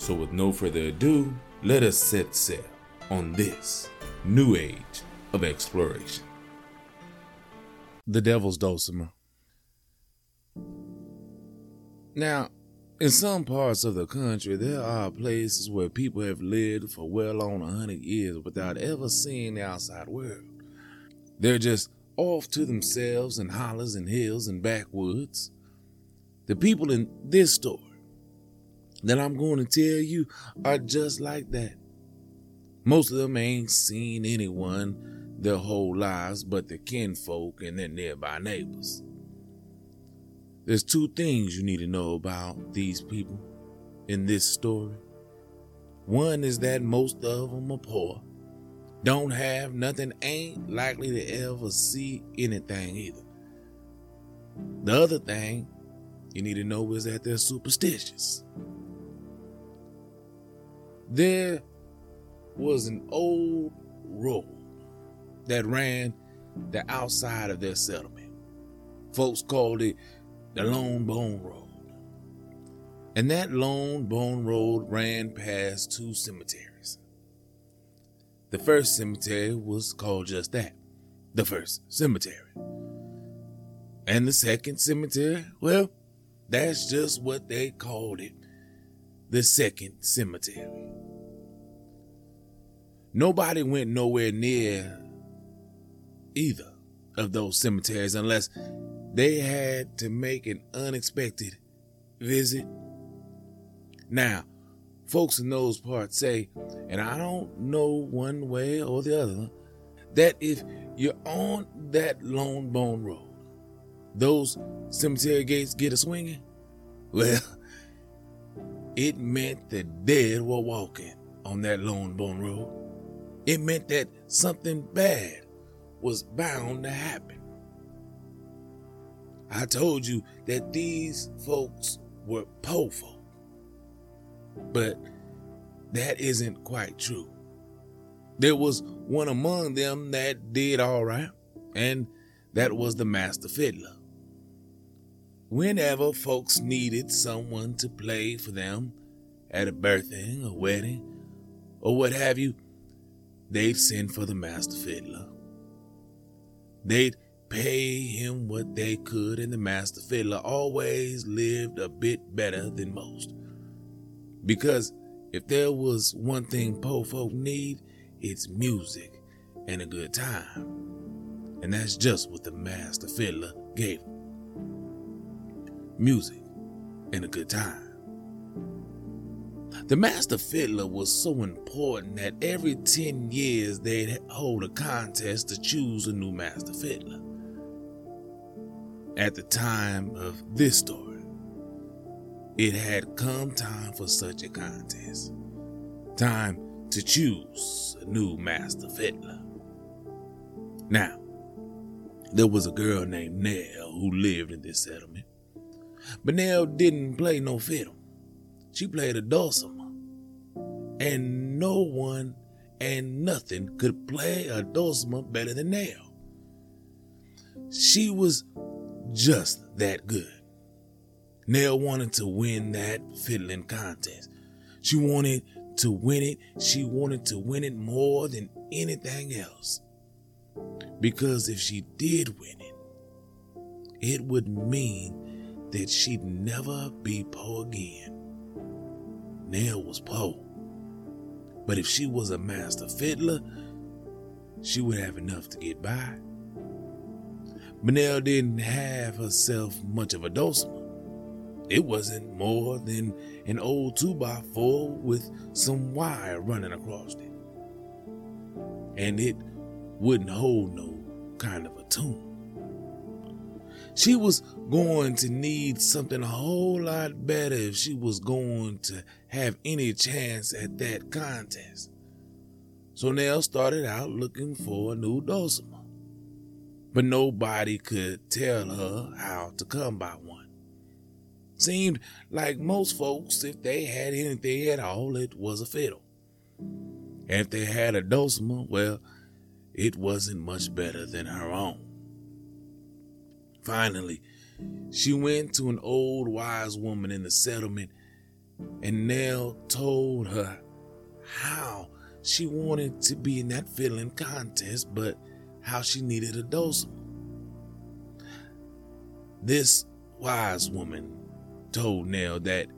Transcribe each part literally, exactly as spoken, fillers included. So with no further ado, let us set sail on this new age of exploration. The Devil's Dulcimer. Now, in some parts of the country, there are places where people have lived for well on a hundred years without ever seeing the outside world. They're just off to themselves in hollers and hills and backwoods. The people in this story that I'm going to tell you are just like that. Most of them ain't seen anyone their whole lives but their kinfolk and their nearby neighbors. There's two things you need to know about these people in this story. One is that most of them are poor, don't have nothing, ain't likely to ever see anything either. The other thing you need to know is that they're superstitious. There was an old road that ran the outside of their settlement. Folks called it the Lone Bone Road. And that Lone Bone Road ran past two cemeteries. The first cemetery was called just that, the first cemetery. And the second cemetery, well, that's just what they called it, the second cemetery. Nobody went nowhere near either of those cemeteries unless they had to make an unexpected visit. Now, folks in those parts say, and I don't know one way or the other, that if you're on that Lone Bone Road, those cemetery gates get a swinging. Well, it meant the dead were walking on that Lone Bone Road. It meant that something bad was bound to happen. I told you that these folks were poor folk, but that isn't quite true. There was one among them that did all right, and that was the master fiddler. Whenever folks needed someone to play for them at a birthing, a wedding, or what have you, they'd send for the master fiddler. They'd pay him what they could, and the master fiddler always lived a bit better than most. Because if there was one thing poor folk need, it's music and a good time. And that's just what the master fiddler gave them. Music and a good time. The master fiddler was so important that every ten years they'd hold a contest to choose a new master fiddler. At the time of this story, it had come time for such a contest. Time to choose a new master fiddler. Now, there was a girl named Nell who lived in this settlement. But Nell didn't play no fiddle. She played a dulcimer. And no one and nothing could play a dulcimer better than Nell. She was just that good. Nell wanted to win that fiddling contest. She wanted to win it. She wanted to win it more than anything else. Because if she did win it, it would mean that she'd never be poor again. Nell was poor, but if she was a master fiddler, she would have enough to get by. But Nell didn't have herself much of a dulcimer. It wasn't more than an old two by four with some wire running across it. And it wouldn't hold no kind of a tune. She was going to need something a whole lot better if she was going to have any chance at that contest. So Nell started out looking for a new dulcimer, but nobody could tell her how to come by one. Seemed like most folks, if they had anything at all, it was a fiddle. And if they had a dulcimer, well, it wasn't much better than her own. Finally, she went to an old wise woman in the settlement, and Nell told her how she wanted to be in that fiddling contest, but how she needed a dulcimer. This wise woman told Nell that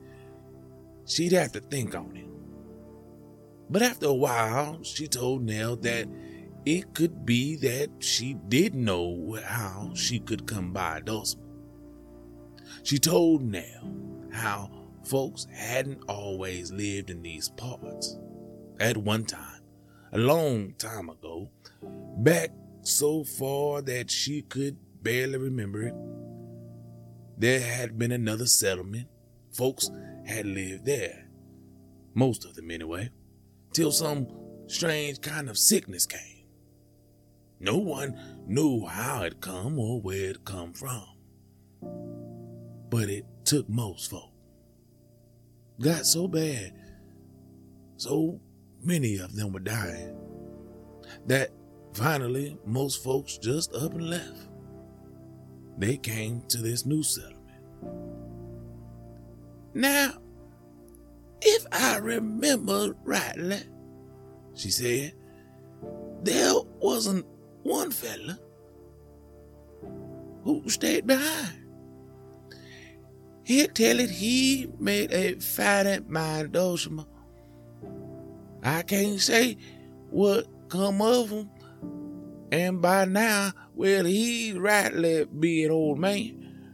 she'd have to think on it. But after a while, she told Nell that it could be that she did know how she could come by a dulcimer. She told Nell how folks hadn't always lived in these parts. At one time, a long time ago, back so far that she could barely remember it, there had been another settlement. Folks had lived there, most of them anyway, till some strange kind of sickness came. No one knew how it come or where it come from. But it took most folk. Got so bad, so many of them were dying, that finally most folks just up and left. They came to this new settlement. Now, if I remember rightly, she said, there wasn't one fella who stayed behind. He'd tell it he made a fighting mind dulcimer. I can't say what come of him, and by now, well, he rightly be an old man.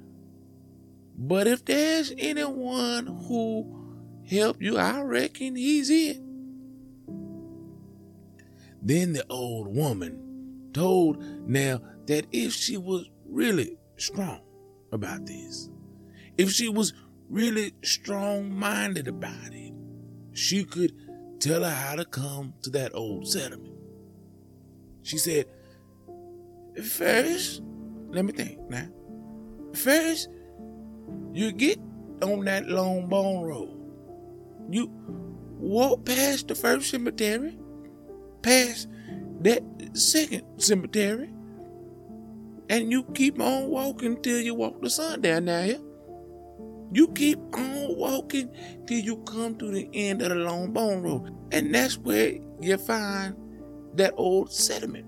But if there's anyone who helped you, I reckon he's it. Then the old woman told Nell that if she was really strong about this, if she was really strong-minded about it, she could tell her how to come to that old settlement. She said, first, let me think now. First, you get on that long bone road. You walk past the first cemetery, past that second cemetery, and you keep on walking till you walk the sun down now here. You keep on walking till you come to the end of the long bone road, and that's where you find that old settlement.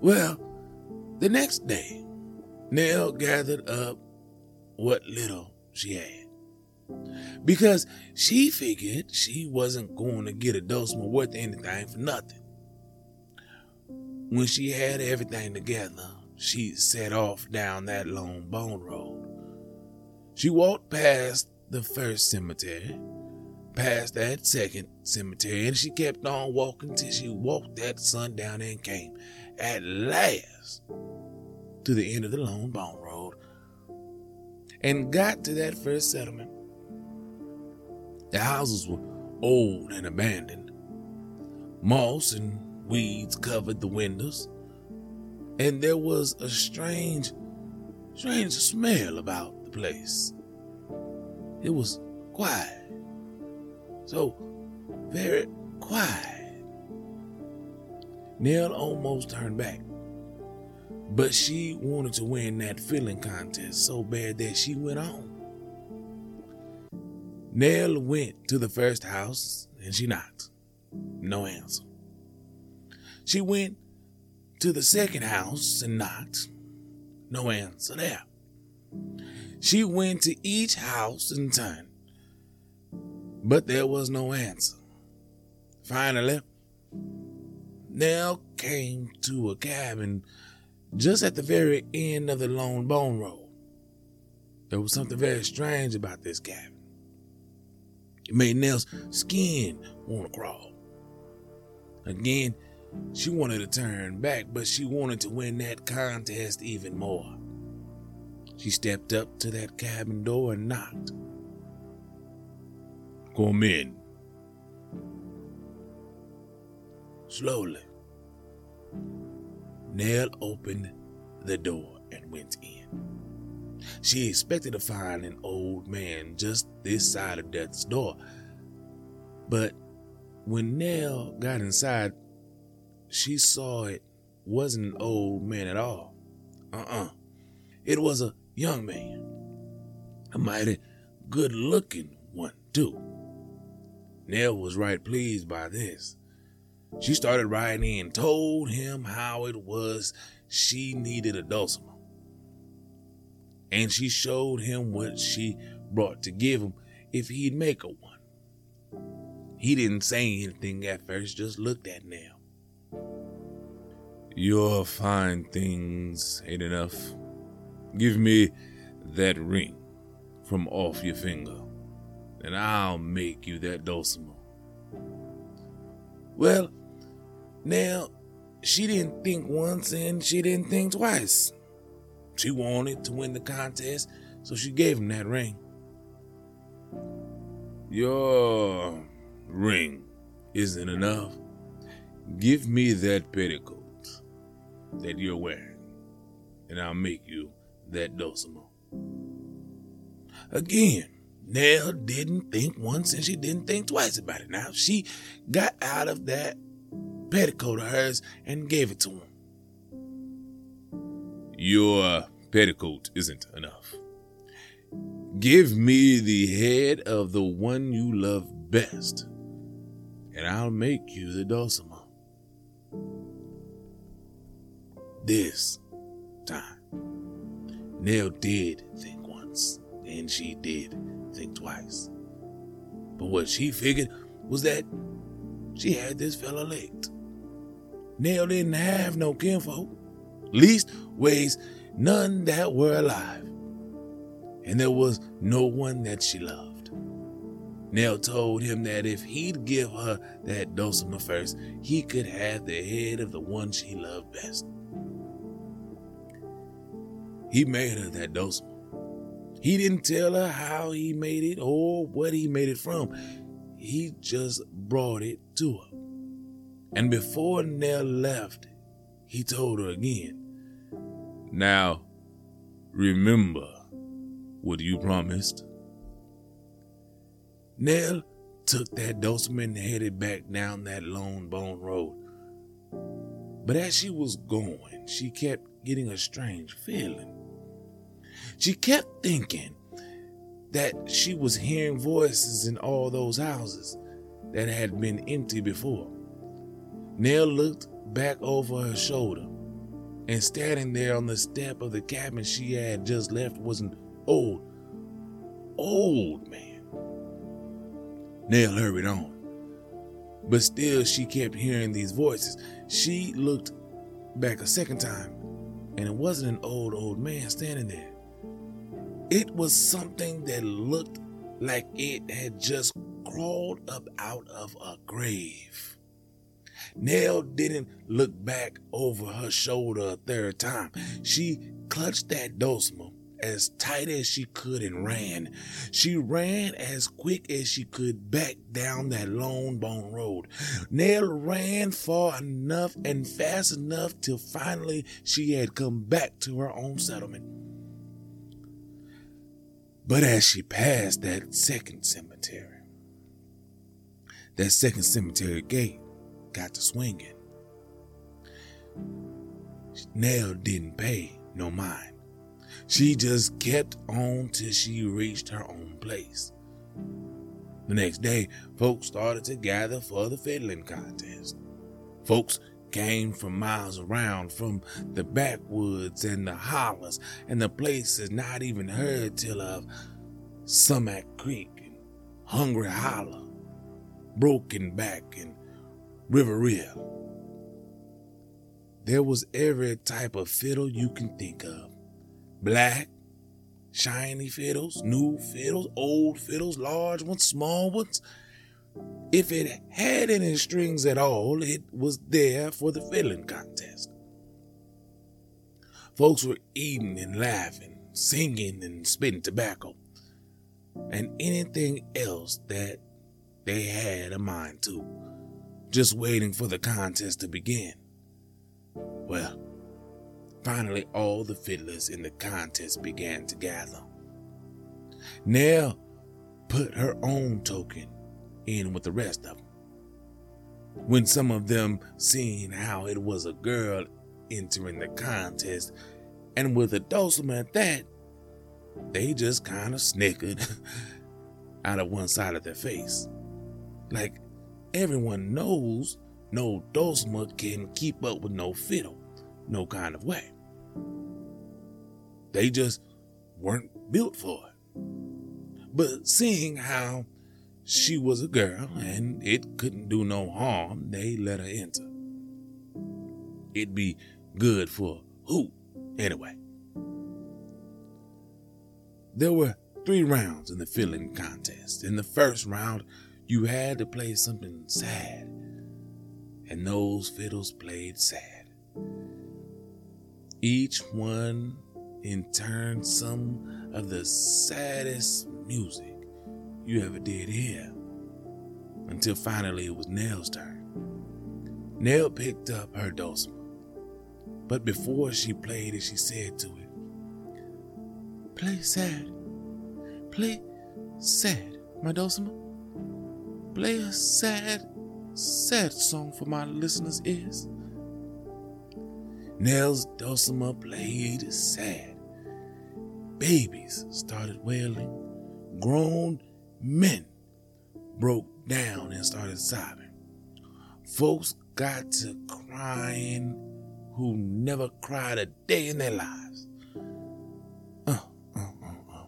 Well, the next day, Nell gathered up what little she had, because she figured she wasn't going to get a dulcimer worth anything for nothing. When she had everything together, she set off down that long bone road. She walked past the first cemetery, past that second cemetery, and she kept on walking till she walked that sundown and came, at last, to the end of the long bone road and got to that first settlement. The houses were old and abandoned. Moss and weeds covered the windows, and there was a strange, strange smell about the place. It was quiet, so very quiet. Nell almost turned back, but she wanted to win that fiddling contest so bad that she went on. Nell went to the first house, and she knocked. No answer. She went to the second house and knocked. No answer there. She went to each house in turn, but there was no answer. Finally, Nell came to a cabin just at the very end of the long bone road. There was something very strange about this cabin. It made Nell's skin want to crawl. Again, she wanted to turn back, but she wanted to win that contest even more. She stepped up to that cabin door and knocked. Come in. Slowly, Nell opened the door and went in. She expected to find an old man just this side of death's door. But when Nell got inside, she saw it wasn't an old man at all. Uh-uh. It was a young man. A mighty good-looking one, too. Nell was right pleased by this. She started riding in and told him how it was she needed a dulcimer. And she showed him what she brought to give him if he'd make her one. He didn't say anything at first, just looked at Nell. You'll find things ain't enough. Give me that ring from off your finger, and I'll make you that dulcimer. Well, now, she didn't think once and she didn't think twice. She wanted to win the contest, so she gave him that ring. Your ring isn't enough. Give me that petticoat that you're wearing, and I'll make you that dulcimer. Again, Nell didn't think once and she didn't think twice about it. Now, she got out of that petticoat of hers and gave it to him. Your petticoat isn't enough. Give me the head of the one you love best, and I'll make you the dulcimer. This time, Nell did think once, and she did think twice. But what she figured was that she had this fella licked. Nell didn't have no kinfolk. Least ways, none that were alive. And there was no one that she loved. Nell told him that if he'd give her that dulcimer first, he could have the head of the one she loved best. He made her that dulcimer. He didn't tell her how he made it or what he made it from. He just brought it to her. And before Nell left, he told her again, now, remember what you promised. Nell took that dulcimer and headed back down that lone bone road. But as she was going, she kept getting a strange feeling. She kept thinking that she was hearing voices in all those houses that had been empty before. Nell looked back over her shoulder, and standing there on the step of the cabin she had just left was an old, old man. Nell hurried on, but still she kept hearing these voices. She looked back a second time, and it wasn't an old, old man standing there. It was something that looked like it had just crawled up out of a grave. Nell didn't look back over her shoulder a third time. She clutched that dulcimer as tight as she could and ran. She ran as quick as she could back down that lone bone road. Nell ran far enough and fast enough till finally she had come back to her own settlement. But as she passed that second cemetery, that second cemetery gate, got to swinging. Nell didn't pay no mind. She just kept on till she reached her own place. The next day, folks started to gather for the fiddling contest. Folks came from miles around, from the backwoods and the hollers and the places not even heard till of Summac Creek and Hungry Holler, Broken Back and Riveria. There was every type of fiddle you can think of. Black, shiny fiddles, new fiddles, old fiddles, large ones, small ones. If it had any strings at all, it was there for the fiddling contest. Folks were eating and laughing, singing and spitting tobacco and anything else that they had a mind to, just waiting for the contest to begin. Well, finally all the fiddlers in the contest began to gather. Nell put her own token in with the rest of them. When some of them seen how it was a girl entering the contest, and with a dulcimer at that, they just kind of snickered out of one side of their face. Like, everyone knows no dulcimer can keep up with no fiddle, no kind of way. They just weren't built for it. But seeing how she was a girl and it couldn't do no harm, they let her enter. It'd be good for who, anyway? There were three rounds in the fiddling contest. In the first round, you had to play something sad, and those fiddles played sad. Each one in turn some of the saddest music you ever did hear, until finally it was Nell's turn. Nell picked up her dulcimer, but before she played it, she said to it, "Play sad, play sad, my dulcimer. Play a sad, sad song for my listeners' ears." Nell's dulcimer played sad. Babies started wailing. Grown men broke down and started sobbing. Folks got to crying who never cried a day in their lives. Uh, uh, uh, uh.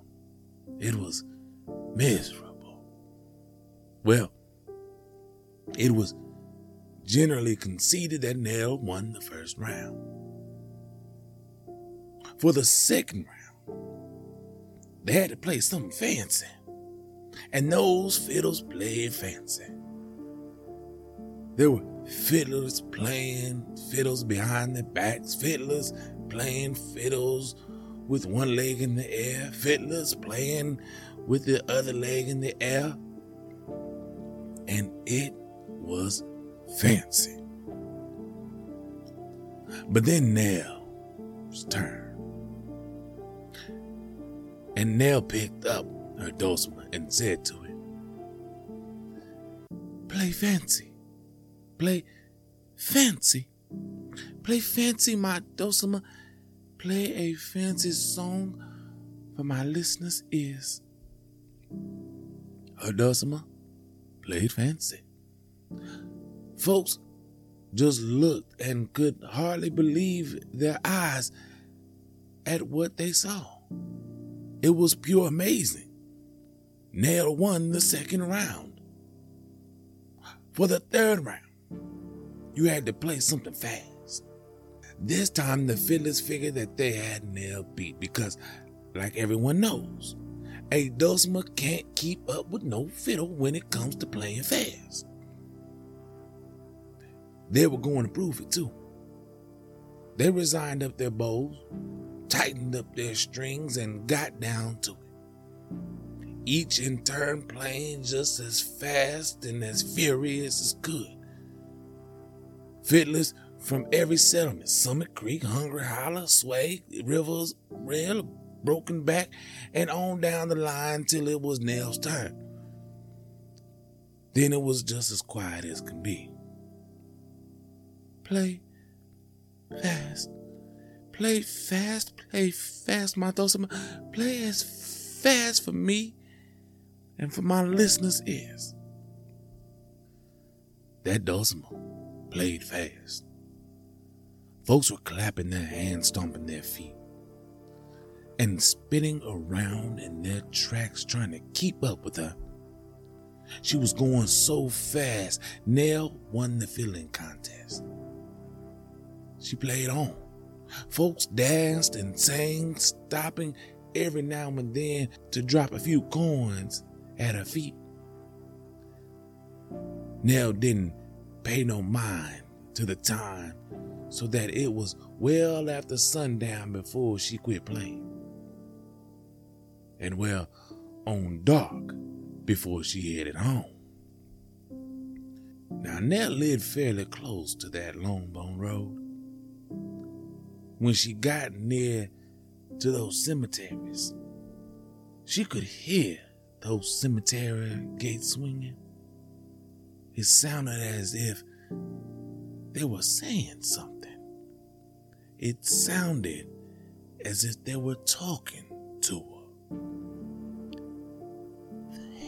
It was miserable. Well, it was generally conceded that Nell won the first round. For the second round, they had to play something fancy, and those fiddles played fancy. There were fiddlers playing fiddles behind their backs, fiddlers playing fiddles with one leg in the air, fiddlers playing with the other leg in the air, and it was fancy. But then Nell's turn, and Nell picked up her dulcimer and said to it, "Play fancy, play fancy, play fancy, my dulcimer. Play a fancy song for my listeners' ears." Her dulcimer played fancy. Folks just looked and could hardly believe their eyes at what they saw. It was pure amazing. Nell won the second round. For the third round, you had to play something fast. This time the fiddlers figured that they had Nell beat because, like everyone knows, a dulcimer can't keep up with no fiddle when it comes to playing fast. They were going to prove it too. They resigned up their bows, tightened up their strings, and got down to it. Each in turn playing just as fast and as furious as could. Fiddlers from every settlement, Summac Creek, Hungry Holler, Sway, Rivers, Rail, Broken Back, and on down the line till it was Nell's turn. Then it was just as quiet as can be. Play fast, play fast, play fast, my dulcimer. Play as fast for me and for my listeners' ears. That dulcimer played fast. Folks were clapping their hands, stomping their feet, and spinning around in their tracks trying to keep up with her. She was going so fast, Nell won the fiddling contest. She played on. Folks danced and sang, stopping every now and then to drop a few coins at her feet. Nell didn't pay no mind to the time, so that it was well after sundown before she quit playing. and well, on dark before she headed home. Now, Nell lived fairly close to that Longbone Road. When she got near to those cemeteries, she could hear those cemetery gates swinging. It sounded as if they were saying something. It sounded as if they were talking to her. Fed.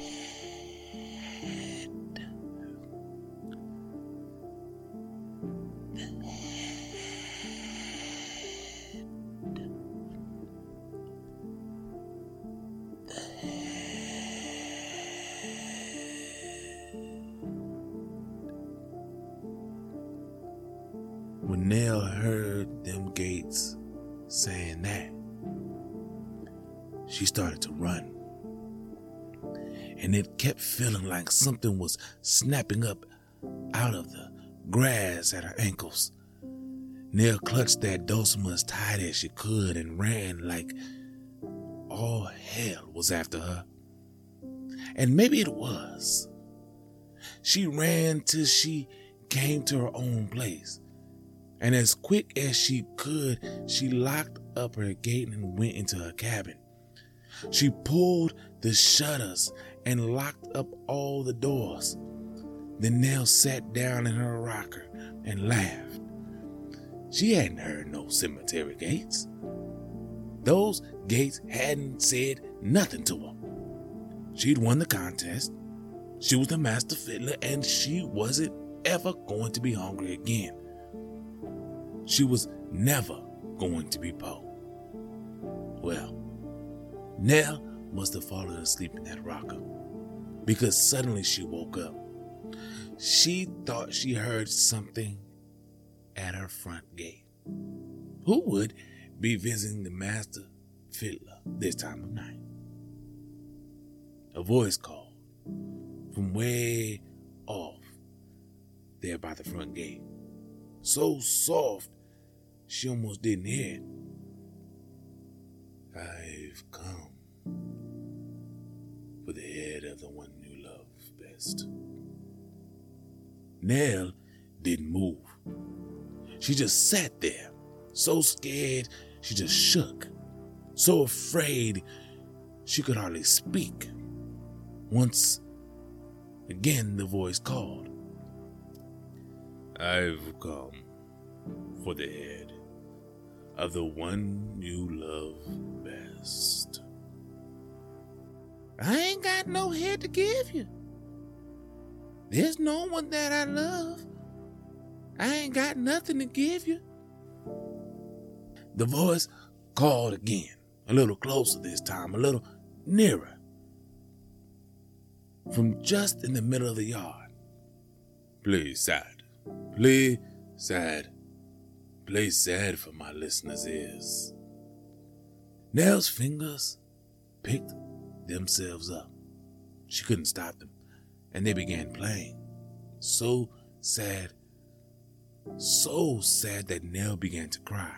Fed. Fed. When Nell heard them gates saying that, she started to run, and it kept feeling like something was snapping up out of the grass at her ankles. Nell clutched that dulcimer as tight as she could and ran like all hell was after her. And maybe it was. She ran till she came to her own place. And as quick as she could, she locked up her gate and went into her cabin. She pulled the shutters and locked up all the doors. Then Nell sat down in her rocker and laughed. She hadn't heard no cemetery gates. Those gates hadn't said nothing to her. She'd won the contest. She was the master fiddler, and she wasn't ever going to be hungry again. She was never going to be poor. Well, Nell must have fallen asleep in that rocker, because suddenly she woke up. She thought she heard something at her front gate. Who would be visiting the master fiddler this time of night? A voice called from way off there by the front gate. So soft, she almost didn't hear it. I've come for the head of the one you love best. Nell didn't move. She just sat there, so scared she just shook, so afraid she could hardly speak. Once again, the voice called. I've come for the head of the one you love best. I ain't got no head to give you. There's no one that I love. I ain't got nothing to give you. The voice called again, a little closer this time, a little nearer, from just in the middle of the yard. Please, sad. Play sad, play sad for my listeners' ears. Nell's fingers picked themselves up. She couldn't stop them, and they began playing. So sad, so sad that Nell began to cry.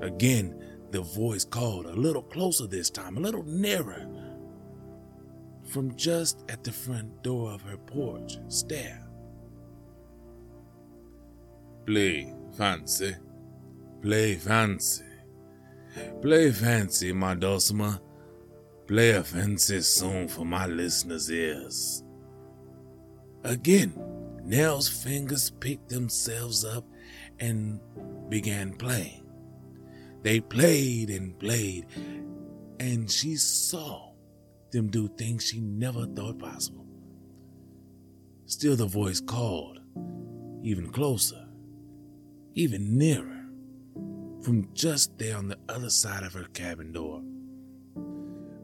Again, the voice called, a little closer this time, a little nearer, from just at the front door of her porch stair. Play fancy, play fancy, play fancy, my dulcimer, play a fancy song for my listeners' ears. Again, Nell's fingers picked themselves up and began playing. They played and played, and she saw them do things she never thought possible. Still the voice called, even closer. Even nearer, from just there on the other side of her cabin door.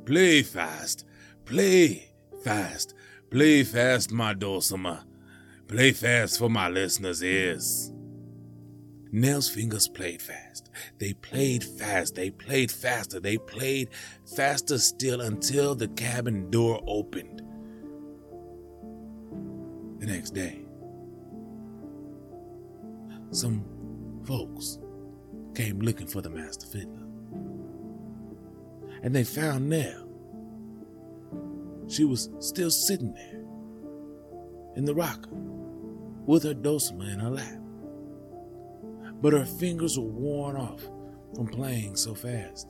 Play fast, play fast, play fast, my dulcimer. Play fast for my listeners' ears. Nell's fingers played fast. They played fast, they played faster, they played faster still until the cabin door opened. The next day, some folks came looking for the master fiddler. and they found Nell. She was still sitting there in the rocker with her dulcimer in her lap, but her fingers were worn off from playing so fast,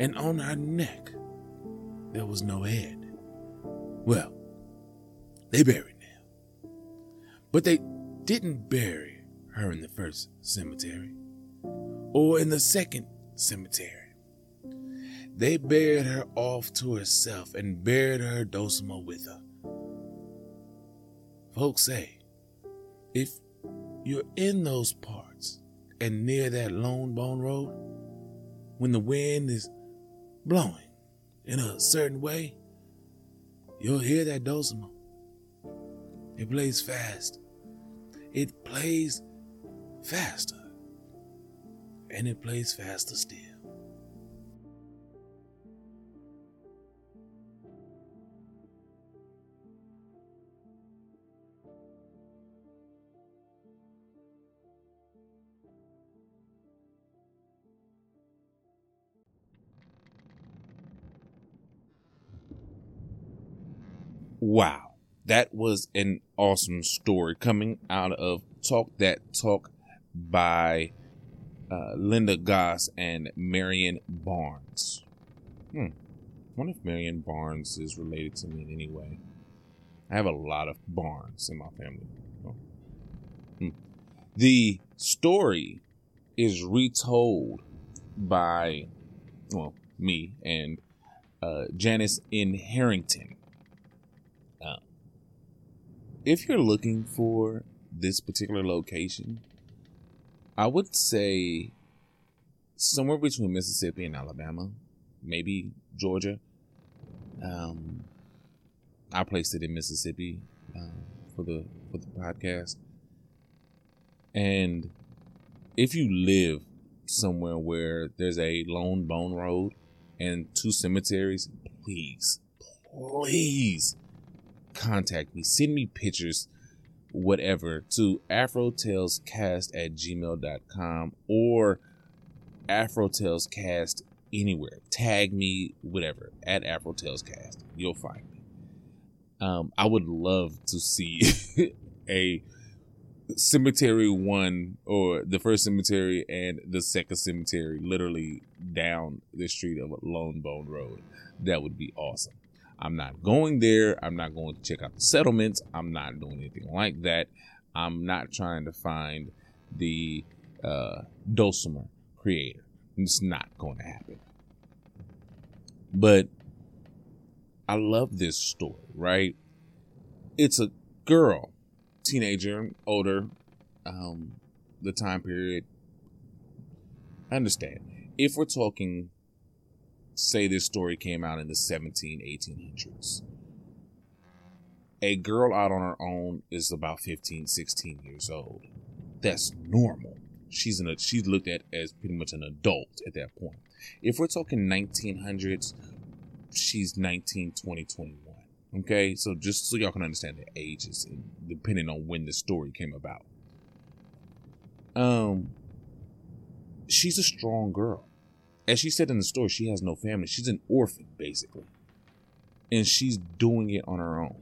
and on her neck there was no head. Well, they buried Nell, but they didn't bury her in the first cemetery or in the second cemetery. They buried her off to herself and buried her dulcimer with her. Folks say, if you're in those parts and near that Lone Bone Road, when the wind is blowing in a certain way, you'll hear that dulcimer. It plays fast. It plays faster. And it plays faster still. Wow, that was an awesome story coming out of Talk That Talk by uh, Linda Goss and Marian Barnes. Hmm, I wonder if Marian Barnes is related to me in any way. I have a lot of Barnes in my family. Oh. Hmm. The story is retold by, well, me and uh, Janice N. Harrington. If you're looking for this particular location, I would say somewhere between Mississippi and Alabama, maybe Georgia. Um, I placed it in Mississippi uh, for the for the podcast. And if you live somewhere where there's a Lone Bone Road and two cemeteries, please, please. Contact me, send me pictures, whatever, to afrotalescast at gmail dot com or afrotalescast anywhere. Tag me, whatever, at afrotalescast. You'll find me. Um, I would love to see a cemetery one or the first cemetery and the second cemetery literally down the street of Lone Bone Road. That would be awesome. I'm not going there. I'm not going to check out the settlements. I'm not doing anything like that. I'm not trying to find the uh, dulcimer creator. It's not going to happen. But I love this story, right? It's a girl, teenager, older, um, the time period. I understand. If we're talking... Say this story came out in the seventeen, eighteen hundreds. A girl out on her own is about fifteen, sixteen years old. That's normal. She's in a, she's looked at as pretty much an adult at that point. If we're talking nineteen hundreds, she's nineteen, twenty, twenty-one. Okay, so just so y'all can understand the ages, depending on when the story came about. Um, she's a strong girl. As she said in the story, she has no family. She's an orphan, basically. And she's doing it on her own.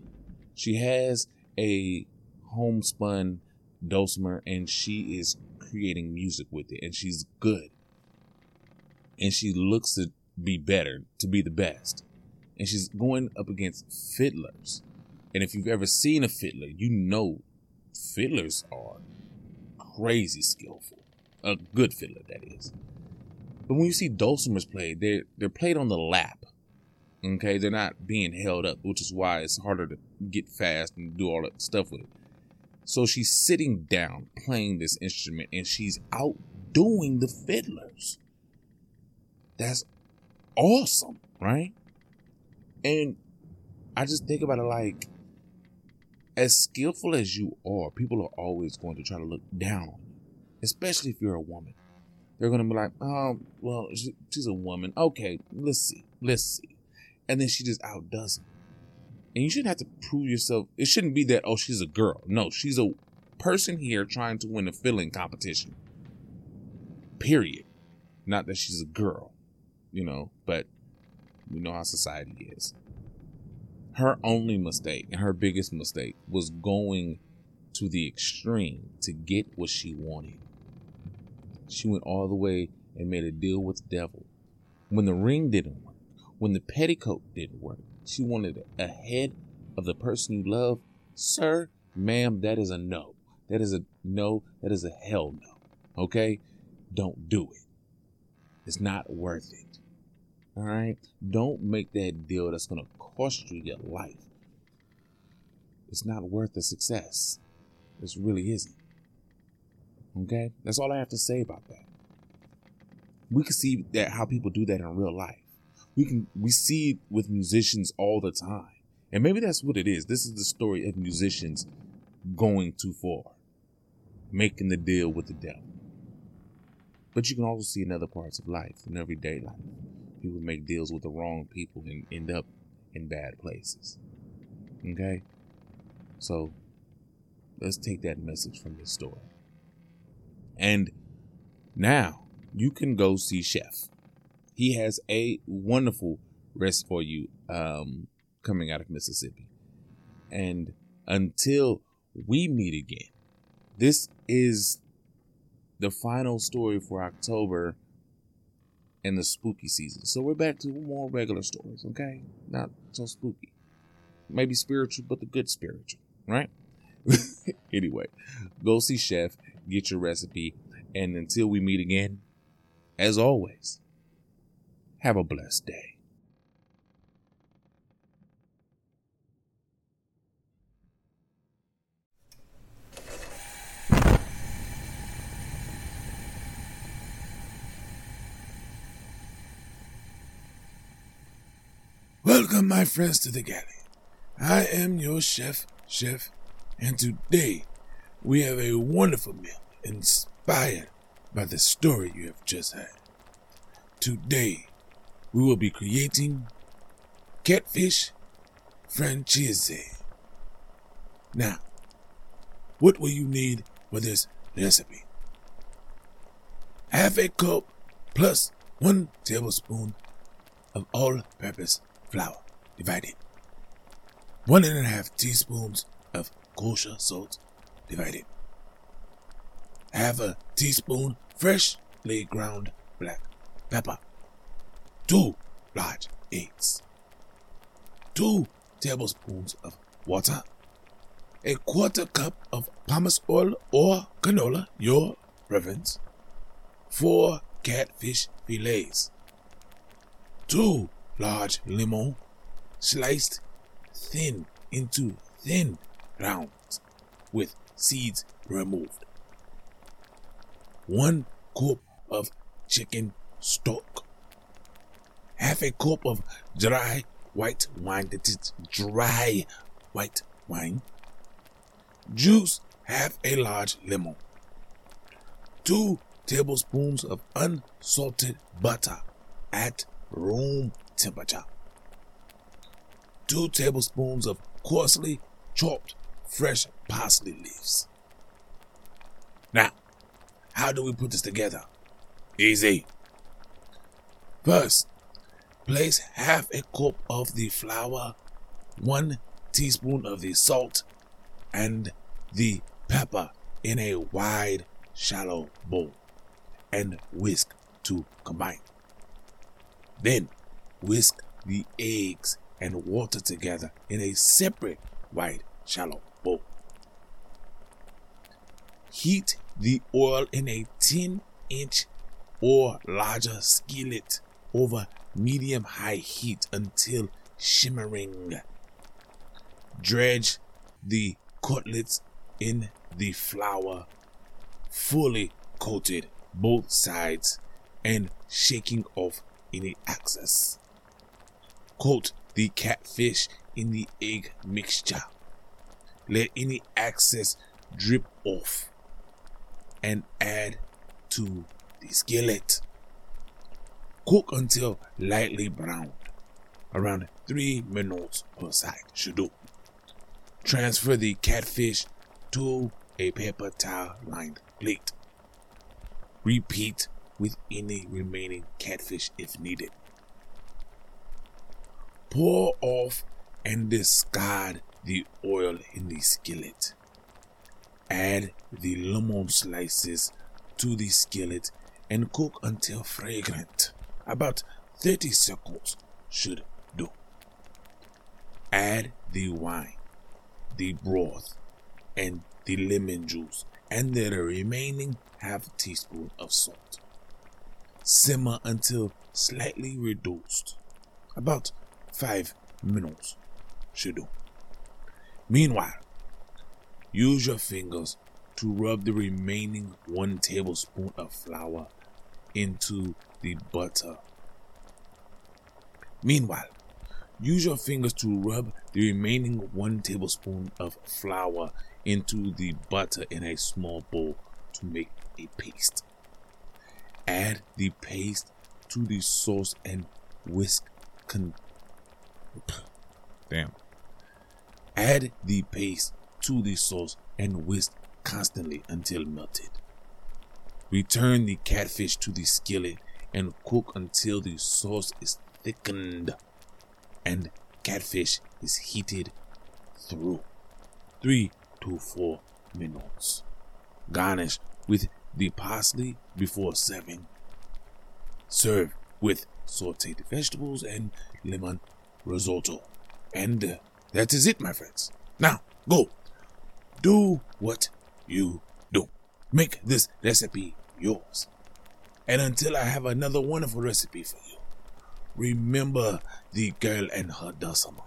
She has a homespun dulcimer, and she is creating music with it. And she's good. And she looks to be better, to be the best. And she's going up against fiddlers. And if you've ever seen a fiddler, you know fiddlers are crazy skillful. A good fiddler, that is. But when you see dulcimers played, they're, they're played on the lap, okay? They're not being held up, which is why it's harder to get fast and do all that stuff with it. So she's sitting down playing this instrument, and she's outdoing the fiddlers. That's awesome, right? And I just think about it like, as skillful as you are, people are always going to try to look down on you, especially if you're a woman. They're going to be like, oh, well, she, she's a woman. Okay, let's see. Let's see. And then she just outdoes it. And you shouldn't have to prove yourself. It shouldn't be that, oh, she's a girl. No, she's a person here trying to win a fiddling competition. Period. Not that she's a girl, you know, but We know how society is. Her only mistake and her biggest mistake was going to the extreme to get what she wanted. She went all the way and made a deal with the devil. When the ring didn't work, when the petticoat didn't work, she wanted a head of the person you love. Sir, ma'am, that is a no. That is a no. That is a hell no. Okay? Don't do it. It's not worth it. All right? Don't make that deal that's going to cost you your life. It's not worth the success. This really isn't. Okay? That's all I have to say about that. We can see that how people do that in real life. We can we see it with musicians all the time. And maybe that's what it is. This is the story of musicians going too far, making the deal with the devil. But you can also see in other parts of life, in everyday life, people make deals with the wrong people and end up in bad places. Okay? So let's take that message from this story. And now you can go see Chef. He has a wonderful rest for you um, coming out of Mississippi. And until we meet again, this is the final story for October and the spooky season. So we're back to more regular stories, okay? Not so spooky. Maybe spiritual, but the good spiritual, right? Anyway, go see Chef, get your recipe, and until we meet again, as always, have a blessed day. Welcome, my friends, to the galley. I am your chef, Chef, and today we have a wonderful meal inspired by the story you have just heard. Today we will be creating Catfish Francese. Now, what will you need for this recipe? Half a cup plus one tablespoon of all-purpose flour, divided. One and a half teaspoons of kosher salt, divided. Half a teaspoon freshly ground black pepper. Two large eggs. Two tablespoons of water. A quarter cup of palmer's oil or canola, your preference. Four catfish fillets. Two large lemon, sliced thin into thin rounds with seeds removed. One cup of chicken stock. Half a cup of dry white wine. That is dry white wine. Juice half a large lemon. Two tablespoons of unsalted butter at room temperature. Two tablespoons of coarsely chopped fresh parsley leaves. Now, how do we put this together? Easy. First, place half a cup of the flour, one teaspoon of the salt, and the pepper in a wide, shallow bowl and whisk to combine. Then, whisk the eggs and water together in a separate wide, shallow bowl. Heat the oil in a ten inch or larger skillet over medium-high heat until shimmering. Dredge the cutlets in the flour, fully coated both sides and shaking off any excess. Coat the catfish in the egg mixture. Let any excess drip off and add to the skillet. Cook until lightly browned, around three minutes per side should do. Transfer the catfish to a paper towel lined plate. Repeat with any remaining catfish if needed. pour off and discard the oil in the skillet. Add the lemon slices to the skillet and cook until fragrant. About thirty seconds should do. Add the wine, the broth, and the lemon juice, and the remaining half teaspoon of salt. Simmer until slightly reduced. About five minutes should do. Meanwhile, use your fingers to rub the remaining one tablespoon of flour into the butter. Meanwhile, use your fingers to rub the remaining one tablespoon of flour into the butter in a small bowl to make a paste. Add the paste to the sauce and whisk con- Damn. Add the paste to the sauce and whisk constantly until melted. Return the catfish to the skillet and cook until the sauce is thickened and catfish is heated through. Three to four minutes. Garnish with the parsley before serving. Serve with sauteed vegetables and lemon risotto. And uh, that is it, my friends. Now, go. Do what you do. Make this recipe yours. And until I have another wonderful recipe for you, remember the girl and her dulcimer.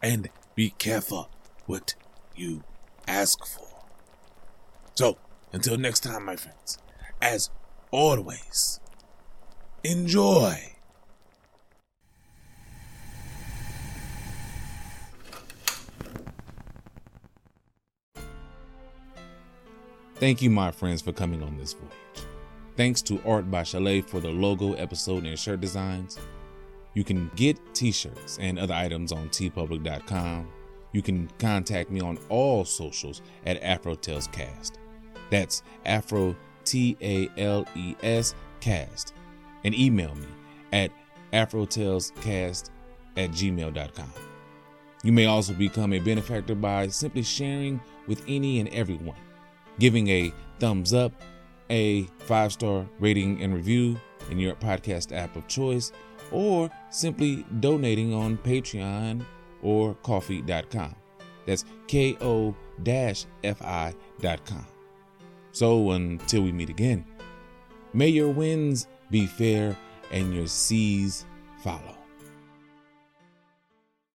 And be careful what you ask for. So, until next time, my friends, as always, enjoy. Thank you, my friends, for coming on this voyage. Thanks to Art by Chalet for the logo, episode, and shirt designs. You can get t-shirts and other items on t public dot com. You can contact me on all socials at Afro Tales Cast. That's Afro T A L E S Cast. And email me at afrotalescast at gmail dot com. You may also become a benefactor by simply sharing with any and everyone, giving a thumbs up, a five-star rating and review in your podcast app of choice, or simply donating on Patreon or ko-fi dot com. That's ko dash fi dot com. So until we meet again, may your wins be fair and your seas follow.